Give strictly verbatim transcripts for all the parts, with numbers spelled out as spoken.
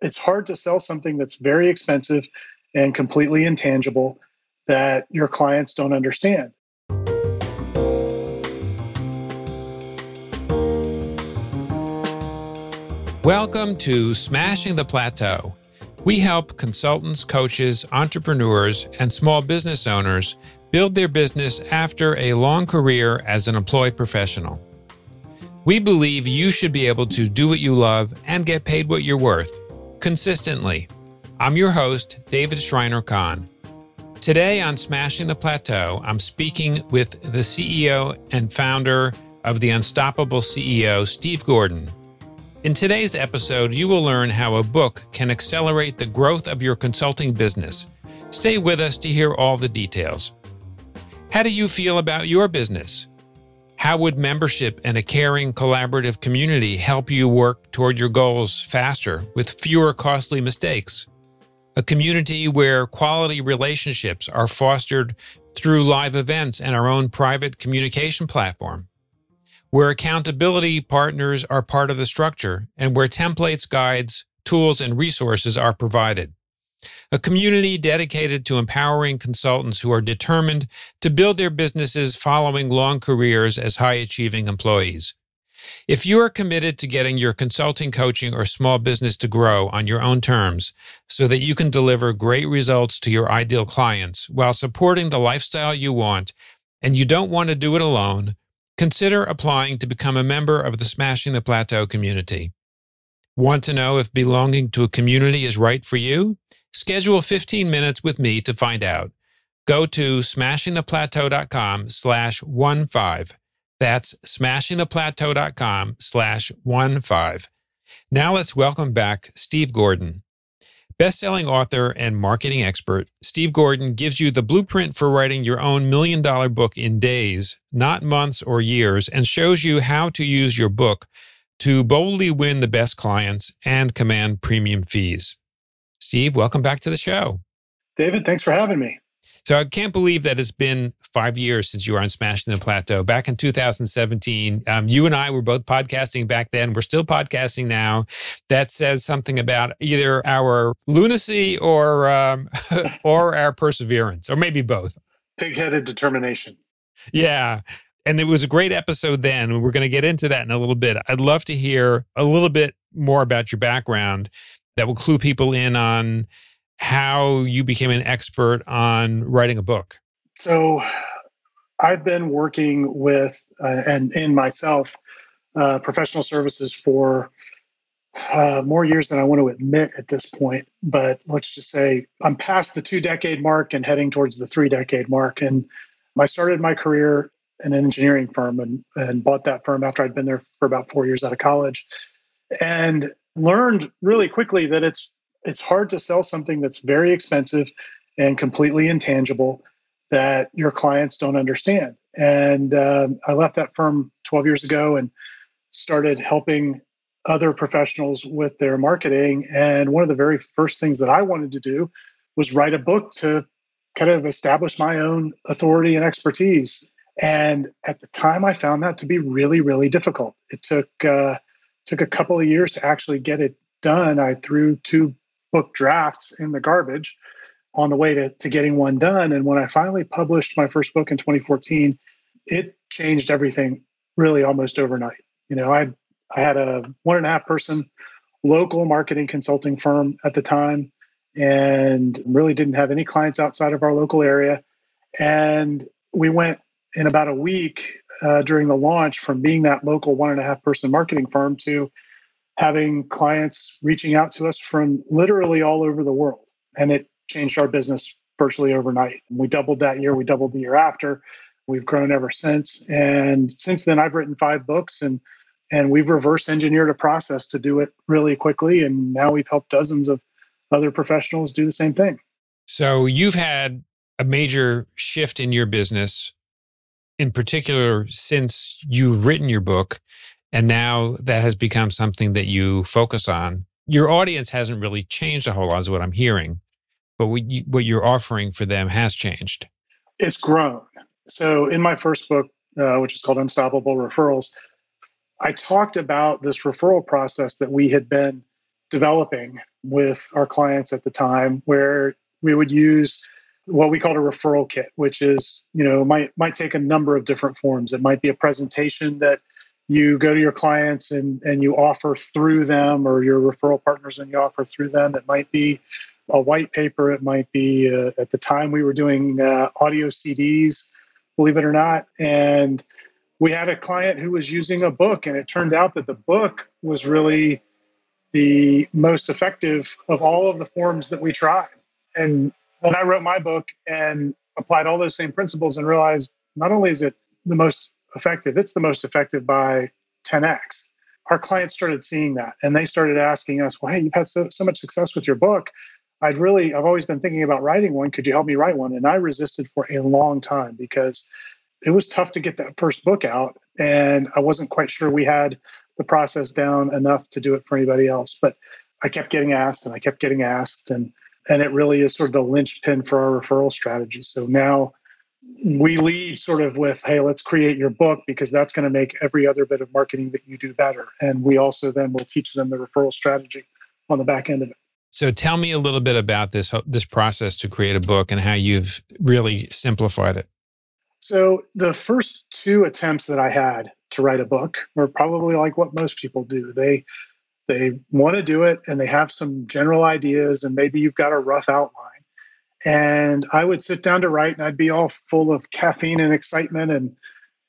it's hard to sell something that's very expensive and completely intangible that your clients don't understand. Welcome to Smashing the Plateau. We help consultants, coaches, entrepreneurs, and small business owners build their business after a long career as an employed professional. We believe you should be able to do what you love and get paid what you're worth consistently. I'm your host, David Schreiner-Kahn. Today on Smashing the Plateau, I'm speaking with the C E O and founder of The Unstoppable C E O, Steve Gordon. In today's episode, you will learn how a book can accelerate the growth of your consulting business. Stay with us to hear all the details. How do you feel about your business? How would membership and a caring, collaborative community help you work toward your goals faster with fewer costly mistakes? A community where quality relationships are fostered through live events and our own private communication platform, where accountability partners are part of the structure, and where templates, guides, tools, and resources are provided. A community dedicated to empowering consultants who are determined to build their businesses following long careers as high-achieving employees. If you are committed to getting your consulting, coaching, or small business to grow on your own terms so that you can deliver great results to your ideal clients while supporting the lifestyle you want, and you don't want to do it alone, consider applying to become a member of the Smashing the Plateau community. Want to know if belonging to a community is right for you? Schedule fifteen minutes with me to find out. Go to smashing the plateau dot com slash one five. That's smashing the plateau dot com slash one five. Now let's welcome back Steve Gordon. Best-selling author and marketing expert, Steve Gordon gives you the blueprint for writing your own million-dollar book in days, not months or years, and shows you how to use your book to boldly win the best clients and command premium fees. Steve, welcome back to the show. David, thanks for having me. So I can't believe that it's been five years since you were on Smashing the Plateau. Back in two thousand seventeen, um, you and I were both podcasting back then. We're still podcasting now. That says something about either our lunacy or um, or our perseverance, or maybe both. Pig-headed determination. Yeah. And it was a great episode then. We're going to get into that in a little bit. I'd love to hear a little bit more about your background that will clue people in on how you became an expert on writing a book. So I've been working with uh, and in myself uh, professional services for uh, more years than I want to admit at this point. But let's just say I'm past the two decade mark and heading towards the three decade mark. And I started my career in an engineering firm and, and bought that firm after I'd been there for about four years out of college, and learned really quickly that it's it's hard to sell something that's very expensive and completely intangible that your clients don't understand. And um, I left that firm twelve years ago and started helping other professionals with their marketing. And one of the very first things that I wanted to do was write a book to kind of establish my own authority and expertise. And at the time, I found that to be really, really difficult. It took uh, took a couple of years to actually get it done. I threw two book drafts in the garbage on the way to, to getting one done. And when I finally published my first book in twenty fourteen, it changed everything really almost overnight. You know, I I had a one and a half person local marketing consulting firm at the time and really didn't have any clients outside of our local area. And we went in about a week uh, during the launch from being that local one and a half person marketing firm to having clients reaching out to us from literally all over the world. And it changed our business virtually overnight. We doubled that year. We doubled the year after. We've grown ever since. And since then, I've written five books and and we've reverse engineered a process to do it really quickly. And now we've helped dozens of other professionals do the same thing. So you've had a major shift in your business, in particular, since you've written your book. And now that has become something that you focus on. Your audience hasn't really changed a whole lot is what I'm hearing, but what, you, what you're offering for them has changed. It's grown. So in my first book, uh, which is called Unstoppable Referrals, I talked about this referral process that we had been developing with our clients at the time, where we would use what we called a referral kit, which is, you know, might might take a number of different forms. It might be a presentation that you go to your clients and, and you offer through them, or your referral partners and you offer through them. It might be a white paper. It might be, uh, at the time we were doing uh, audio C Ds, believe it or not. And we had a client who was using a book, and it turned out that the book was really the most effective of all of the forms that we tried. And then I wrote my book and applied all those same principles and realized not only is it the most effective, it's the most effective by ten X. Our clients started seeing that, and they started asking us, well, hey, you've had so, so much success with your book. I'd really, I've always been thinking about writing one. Could you help me write one? And I resisted for a long time because it was tough to get that first book out. And I wasn't quite sure we had the process down enough to do it for anybody else. But I kept getting asked and I kept getting asked. And, and it really is sort of the linchpin for our referral strategy. So now we lead sort of with, hey, let's create your book, because that's going to make every other bit of marketing that you do better. And we also then will teach them the referral strategy on the back end of it. So tell me a little bit about this this process to create a book and how you've really simplified it. So the first two attempts that I had to write a book were probably like what most people do. They they want to do it, and they have some general ideas, and maybe you've got a rough outline. And I would sit down to write, and I'd be all full of caffeine and excitement, and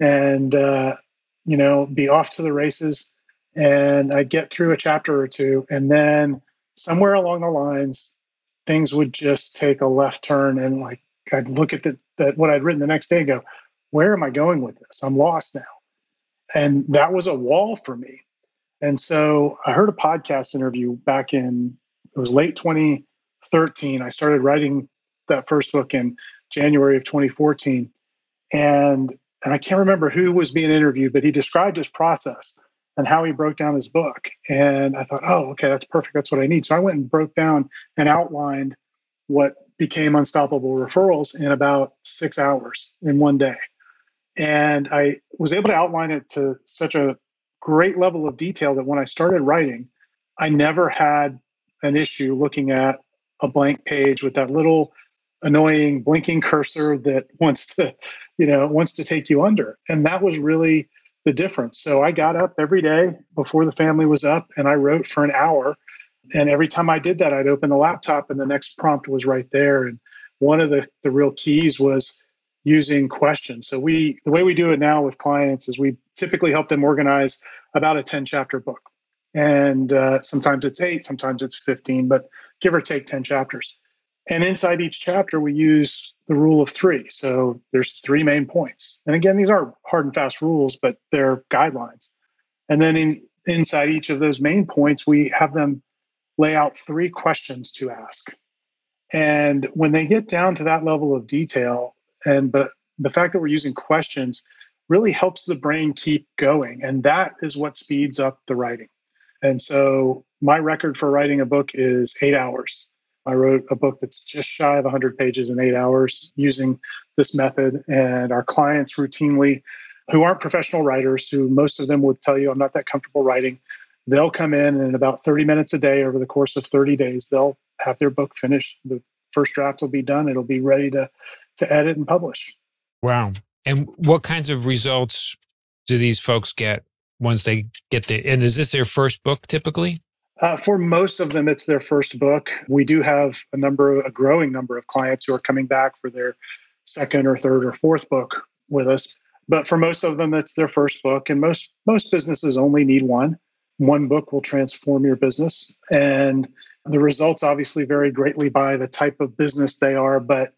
and uh, you know, be off to the races. And I'd get through a chapter or two, and then somewhere along the lines, things would just take a left turn, and like I'd look at the, that what I'd written the next day and go, where am I going with this? I'm lost now. And that was a wall for me. And so I heard a podcast interview back in, it was late twenty thirteen. I started writing that first book in January of twenty fourteen. And, and I can't remember who was being interviewed, but he described his process and how he broke down his book. And I thought, oh, okay, that's perfect. That's what I need. So I went and broke down and outlined what became Unstoppable Referrals in about six hours in one day. And I was able to outline it to such a great level of detail that when I started writing, I never had an issue looking at a blank page with that little annoying blinking cursor that wants to, you know, wants to take you under. And that was really the difference. So I got up every day before the family was up, and I wrote for an hour. And every time I did that, I'd open the laptop and the next prompt was right there. And one of the, the real keys was using questions. So we, the way we do it now with clients is we typically help them organize about a ten chapter book. And uh, sometimes it's eight, sometimes it's fifteen, but give or take ten chapters. And inside each chapter, we use the rule of three. So there's three main points. And again, these aren't hard and fast rules, but they're guidelines. And then in, inside each of those main points, we have them lay out three questions to ask. And when they get down to that level of detail, and but the fact that we're using questions really helps the brain keep going. And that is what speeds up the writing. And so my record for writing a book is eight hours. I wrote a book that's just shy of one hundred pages in eight hours using this method. And our clients routinely, who aren't professional writers, who most of them would tell you, I'm not that comfortable writing, they'll come in and in about thirty minutes a day over the course of thirty days, they'll have their book finished. The first draft will be done. It'll be ready to, to edit and publish. Wow. And what kinds of results do these folks get once they get there? And is this their first book typically? Uh, for most of them, it's their first book. We do have a number, a growing number of clients who are coming back for their second or third or fourth book with us. But for most of them, it's their first book. And most most businesses only need one. One book will transform your business. And the results obviously vary greatly by the type of business they are. But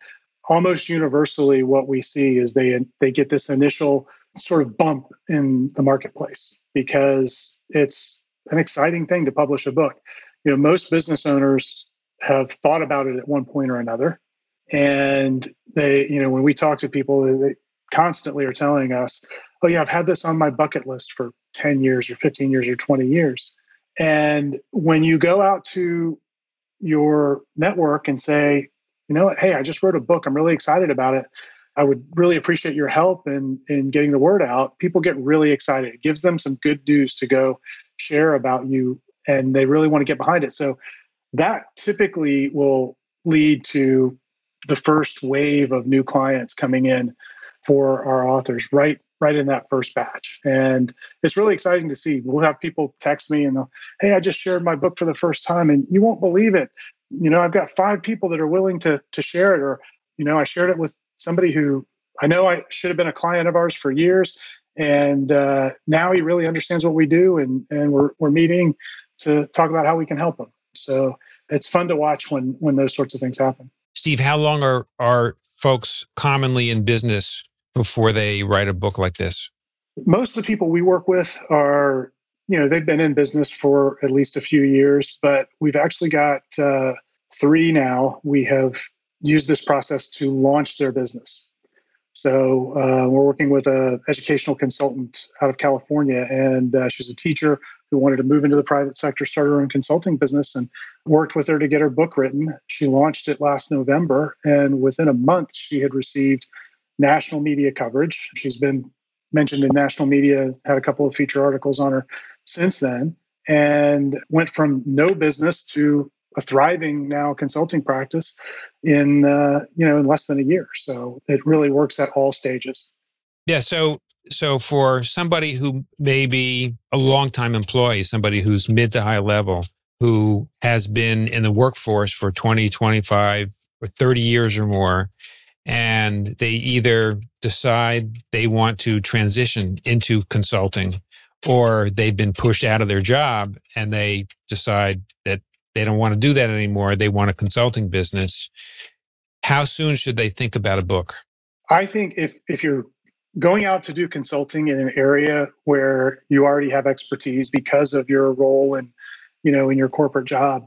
almost universally, what we see is they they get this initial sort of bump in the marketplace because it's an exciting thing to publish a book. You know, most business owners have thought about it at one point or another. And they, you know, when we talk to people, they constantly are telling us, oh yeah, I've had this on my bucket list for ten years or fifteen years or twenty years. And when you go out to your network and say, you know what, hey, I just wrote a book. I'm really excited about it. I would really appreciate your help in, in getting the word out. People get really excited. It gives them some good news to go share about you, and they really want to get behind it. So that typically will lead to the first wave of new clients coming in for our authors right right in that first batch. And it's really exciting to see. We'll have people text me and they'll, hey, I just shared my book for the first time and you won't believe it. You know, I've got five people that are willing to to share it. Or, you know, I shared it with somebody who I know I should have been a client of ours for years. And uh, now he really understands what we do, and and we're we're meeting to talk about how we can help him. So it's fun to watch when when those sorts of things happen. Steve, how long are, are folks commonly in business before they write a book like this? Most of the people we work with are, you know, they've been in business for at least a few years, but we've actually got uh, three now. We have used this process to launch their business. So uh, we're working with an educational consultant out of California, and uh, she's a teacher who wanted to move into the private sector, start her own consulting business, and worked with her to get her book written. She launched it last November, and within a month, she had received national media coverage. She's been mentioned in national media, had a couple of feature articles on her since then, and went from no business to a thriving now consulting practice in uh, you know in less than a year. So it really works at all stages. Yeah. So so for somebody who may be a longtime employee, somebody who's mid to high level, who has been in the workforce for twenty, twenty-five, or thirty years or more, and they either decide they want to transition into consulting, or they've been pushed out of their job and they decide that they don't want to do that anymore. They want a consulting business. How soon should they think about a book? I think if if you're going out to do consulting in an area where you already have expertise because of your role and, you know, in your corporate job,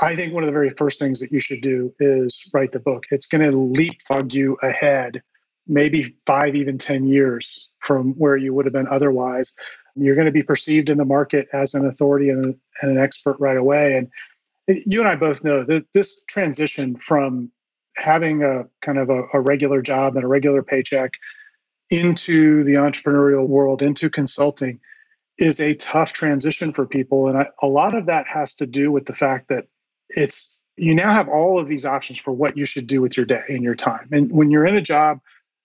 I think one of the very first things that you should do is write the book. It's going to leapfrog you ahead, maybe five, even ten years from where you would have been otherwise. You're going to be perceived in the market as an authority and, and an expert right away. And you and I both know that this transition from having a kind of a, a regular job and a regular paycheck into the entrepreneurial world, into consulting, is a tough transition for people. And I, a lot of that has to do with the fact that it's you now have all of these options for what you should do with your day and your time. And when you're in a job,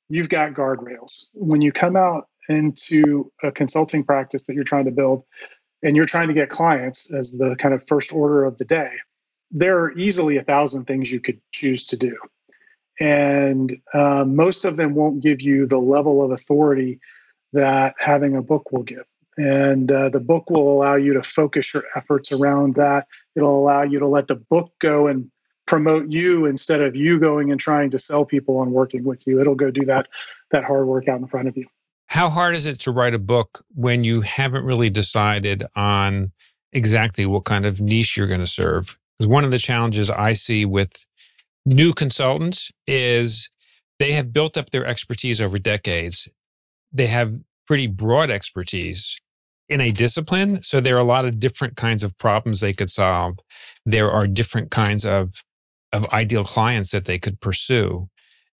you've got guardrails. When you come out into a consulting practice that you're trying to build, and you're trying to get clients as the kind of first order of the day, there are easily a thousand things you could choose to do. And uh, most of them won't give you the level of authority that having a book will give. And uh, the book will allow you to focus your efforts around that. It'll allow you to let the book go and promote you instead of you going and trying to sell people on working with you. It'll go do that, that hard work out in front of you. How hard is it to write a book when you haven't really decided on exactly what kind of niche you're going to serve? Because one of the challenges I see with new consultants is they have built up their expertise over decades. They have pretty broad expertise in a discipline. So there are a lot of different kinds of problems they could solve. There are different kinds of, of ideal clients that they could pursue.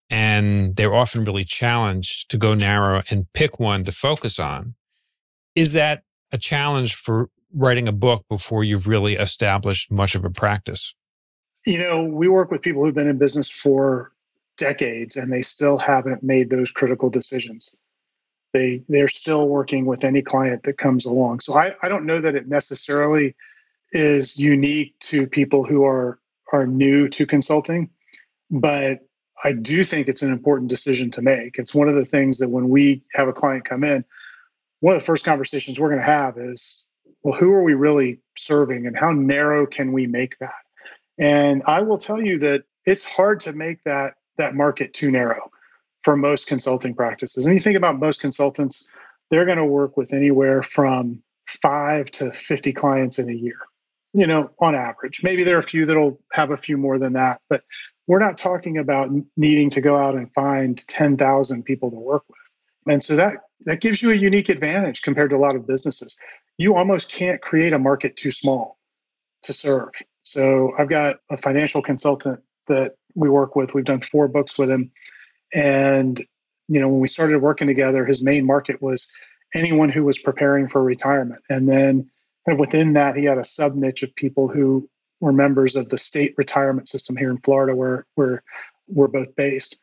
And they're often really challenged to go narrow and pick one to focus on. Is that a challenge for writing a book before you've really established much of a practice? You know, we work with people who've been in business for decades and they still haven't made those critical decisions. They, they're still working with any client that comes along. So I, I don't know that it necessarily is unique to people who are, are new to consulting, but I do think it's an important decision to make. It's one of the things that when we have a client come in, one of the first conversations we're going to have is, well, who are we really serving and how narrow can we make that? And I will tell you that it's hard to make that, that market too narrow for most consulting practices. And you think about most consultants, they're going to work with anywhere from five to fifty clients in a year, you know, on average. Maybe there are a few that'll have a few more than that, but we're not talking about needing to go out and find ten thousand people to work with. And so that, that gives you a unique advantage compared to a lot of businesses. You almost can't create a market too small to serve. So I've got a financial consultant that we work with. We've done four books with him. And, you know, when we started working together, his main market was anyone who was preparing for retirement. And then kind of within that, he had a sub niche of people who were members of the state retirement system here in Florida, where, where we're both based.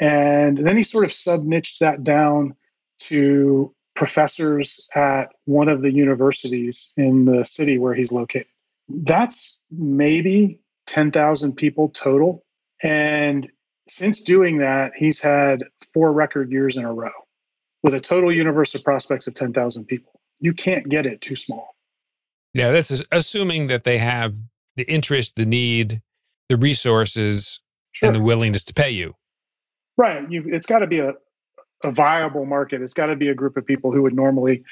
And then he sort of sub-niched that down to professors at one of the universities in the city where he's located. That's maybe ten thousand people total. And since doing that, he's had four record years in a row with a total universe of prospects of ten thousand people. You can't get it too small. Yeah, that's assuming that they have the interest, the need, the resources, sure, and the willingness to pay you. Right. You've, it's got to be a, a viable market. It's got to be a group of people who would normally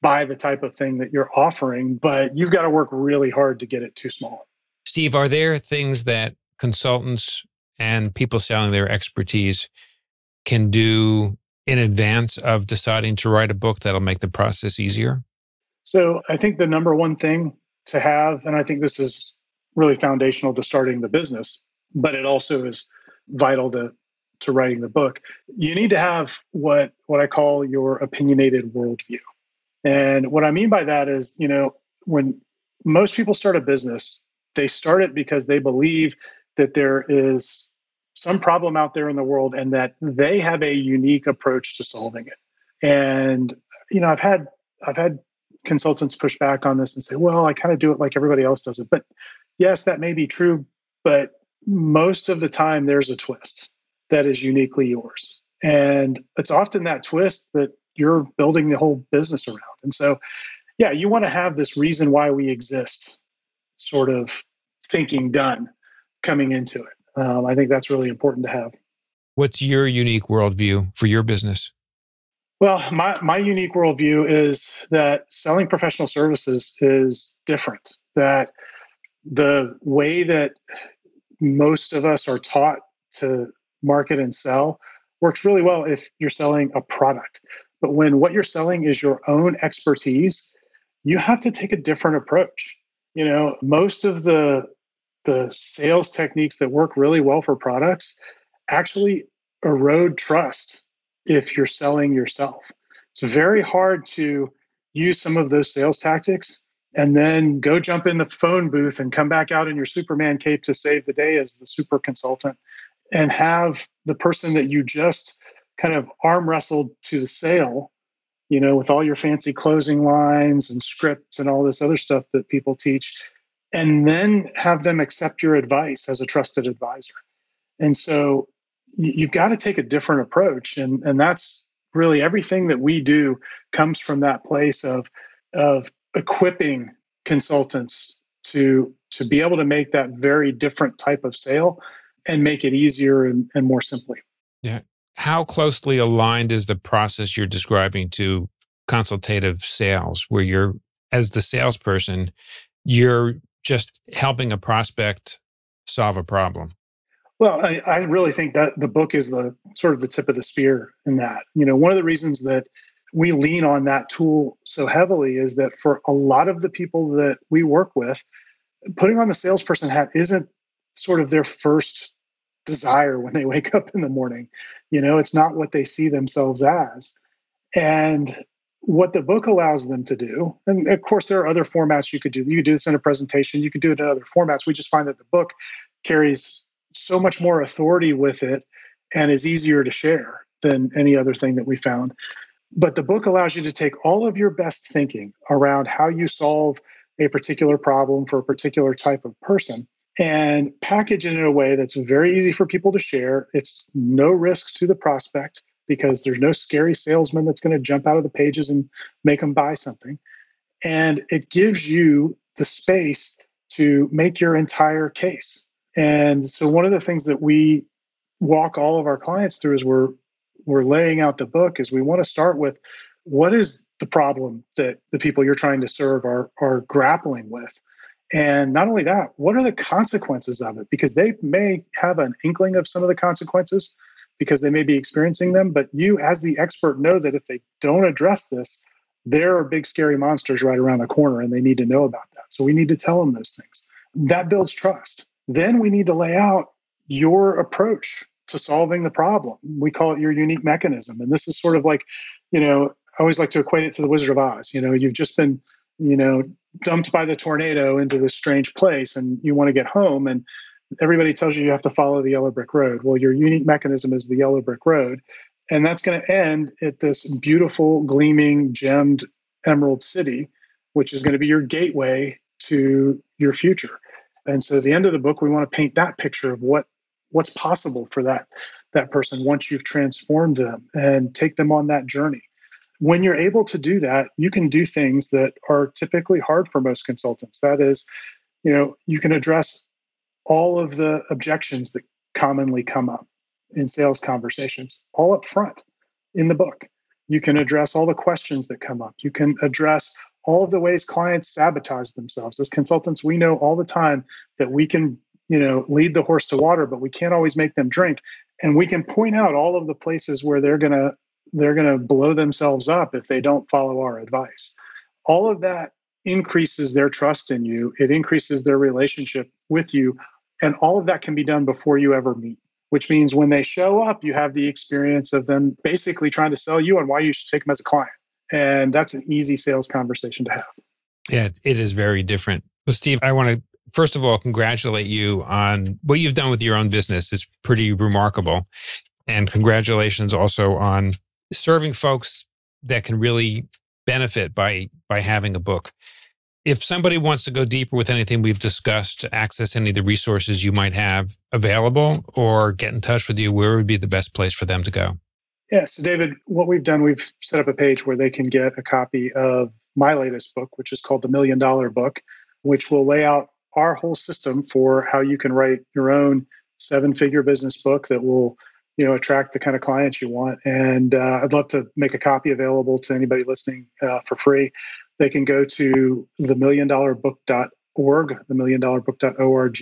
buy the type of thing that you're offering, but you've got to work really hard to get it too small. Steve, are there things that consultants and people selling their expertise can do in advance of deciding to write a book that'll make the process easier? So I think the number one thing to have, and I think this is really foundational to starting the business, but it also is vital to to writing the book, you need to have what what I call your opinionated worldview. And what I mean by that is, you know, when most people start a business, they start it because they believe that there is some problem out there in the world and that they have a unique approach to solving it. And, you know, I've had I've had consultants push back on this and say, well, I kind of do it like everybody else does it. But yes, that may be true, but most of the time there's a twist that is uniquely yours. And it's often that twist that you're building the whole business around. And so, yeah, you want to have this reason why we exist sort of thinking done coming into it. Um, I think that's really important to have. What's your unique worldview for your business? Well, my, my unique worldview is that selling professional services is different, that the way that most of us are taught to market and sell works really well if you're selling a product. But when what you're selling is your own expertise, you have to take a different approach. You know, most of the the sales techniques that work really well for products actually erode trust if you're selling yourself. It's very hard to use some of those sales tactics and then go jump in the phone booth and come back out in your Superman cape to save the day as the super consultant, and have the person that you just kind of arm wrestled to the sale, you know, with all your fancy closing lines and scripts and all this other stuff that people teach, and then have them accept your advice as a trusted advisor. And so you've got to take a different approach. And, and that's really everything that we do comes from that place of, of equipping consultants to, to be able to make that very different type of sale and make it easier and, and more simply. Yeah. How closely aligned is the process you're describing to consultative sales, where you're, as the salesperson, you're just helping a prospect solve a problem? Well, I, I really think that the book is the sort of the tip of the spear in that. You know, one of the reasons that we lean on that tool so heavily is that for a lot of the people that we work with, putting on the salesperson hat isn't sort of their first desire when they wake up in the morning. You know, it's not what they see themselves as. And what the book allows them to do, and of course there are other formats you could do. You could do this in a presentation, you could do it in other formats. We just find that the book carries so much more authority with it and is easier to share than any other thing that we found. But the book allows you to take all of your best thinking around how you solve a particular problem for a particular type of person and package it in a way that's very easy for people to share. It's no risk to the prospect because there's no scary salesman that's going to jump out of the pages and make them buy something. And it gives you the space to make your entire case. And so one of the things that we walk all of our clients through is we're we're laying out the book is we want to start with what is the problem that the people you're trying to serve are are grappling with. And not only that, what are the consequences of it? Because they may have an inkling of some of the consequences because they may be experiencing them, but you as the expert know that if they don't address this, there are big scary monsters right around the corner and they need to know about that. So we need to tell them those things. That builds trust. Then we need to lay out your approach to solving the problem. We call it your unique mechanism. And this is sort of like, you know, I always like to equate it to the Wizard of Oz. You know, you've just been, you know, dumped by the tornado into this strange place and you want to get home, and everybody tells you you have to follow the yellow brick road. Well, your unique mechanism is the yellow brick road, and that's going to end at this beautiful, gleaming, gemmed emerald city, which is going to be your gateway to your future. And so at the end of the book, we want to paint that picture of what what's possible for that, that person once you've transformed them and take them on that journey. When you're able to do that, you can do things that are typically hard for most consultants. That is, you know, you can address all of the objections that commonly come up in sales conversations, all up front in the book. You can address all the questions that come up. You can address all of the ways clients sabotage themselves. As consultants, we know all the time that we can, you know, lead the horse to water, but we can't always make them drink. And we can point out all of the places where they're going to they're going to blow themselves up if they don't follow our advice. All of that increases their trust in you. It increases their relationship with you. And all of that can be done before you ever meet, which means when they show up, you have the experience of them basically trying to sell you on why you should take them as a client. And that's an easy sales conversation to have. Yeah, it is very different. Well, Steve, I want to, first of all, congratulate you on what you've done with your own business. It's pretty remarkable. And congratulations also on serving folks that can really benefit by by having a book. If somebody wants to go deeper with anything we've discussed, access any of the resources you might have available, or get in touch with you, where would be the best place for them to go? Yeah, so David, what we've done, we've set up a page where they can get a copy of my latest book, which is called The Million Dollar Book, which will lay out our whole system for how you can write your own seven-figure business book that will, you know, attract the kind of clients you want. And uh, I'd love to make a copy available to anybody listening uh, for free. They can go to the million dollar book dot org, the million dollar book dot org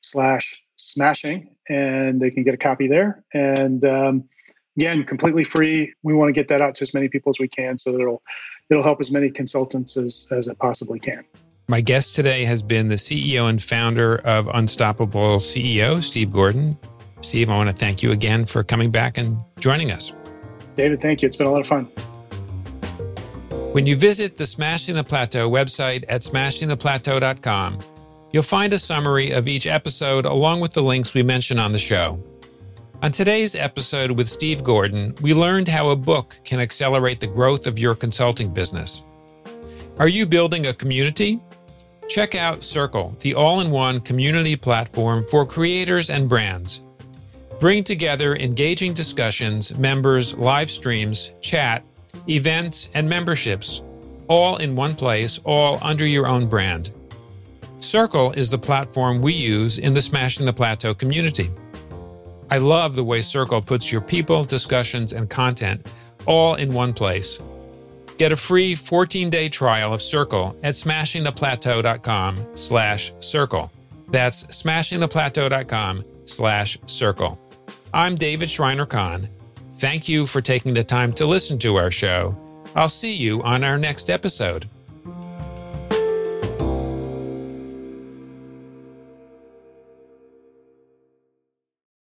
slash smashing, and they can get a copy there. And um, again, completely free. We want to get that out to as many people as we can so that it'll, it'll help as many consultants as, as it possibly can. My guest today has been the C E O and founder of Unstoppable C E O, Steve Gordon. Steve, I want to thank you again for coming back and joining us. David, thank you. It's been a lot of fun. When you visit the Smashing the Plateau website at smashing the plateau dot com, you'll find a summary of each episode along with the links we mention on the show. On today's episode with Steve Gordon, we learned how a book can accelerate the growth of your consulting business. Are you building a community? Check out Circle, the all-in-one community platform for creators and brands. Bring together engaging discussions, members, live streams, chat, events, and memberships, all in one place, all under your own brand. Circle is the platform we use in the Smashing the Plateau community. I love the way Circle puts your people, discussions, and content all in one place. Get a free fourteen-day trial of Circle at smashing the plateau dot com slash circle. That's smashing the plateau dot com slash circle. I'm David Schreiner-Kahn. Thank you for taking the time to listen to our show. I'll see you on our next episode.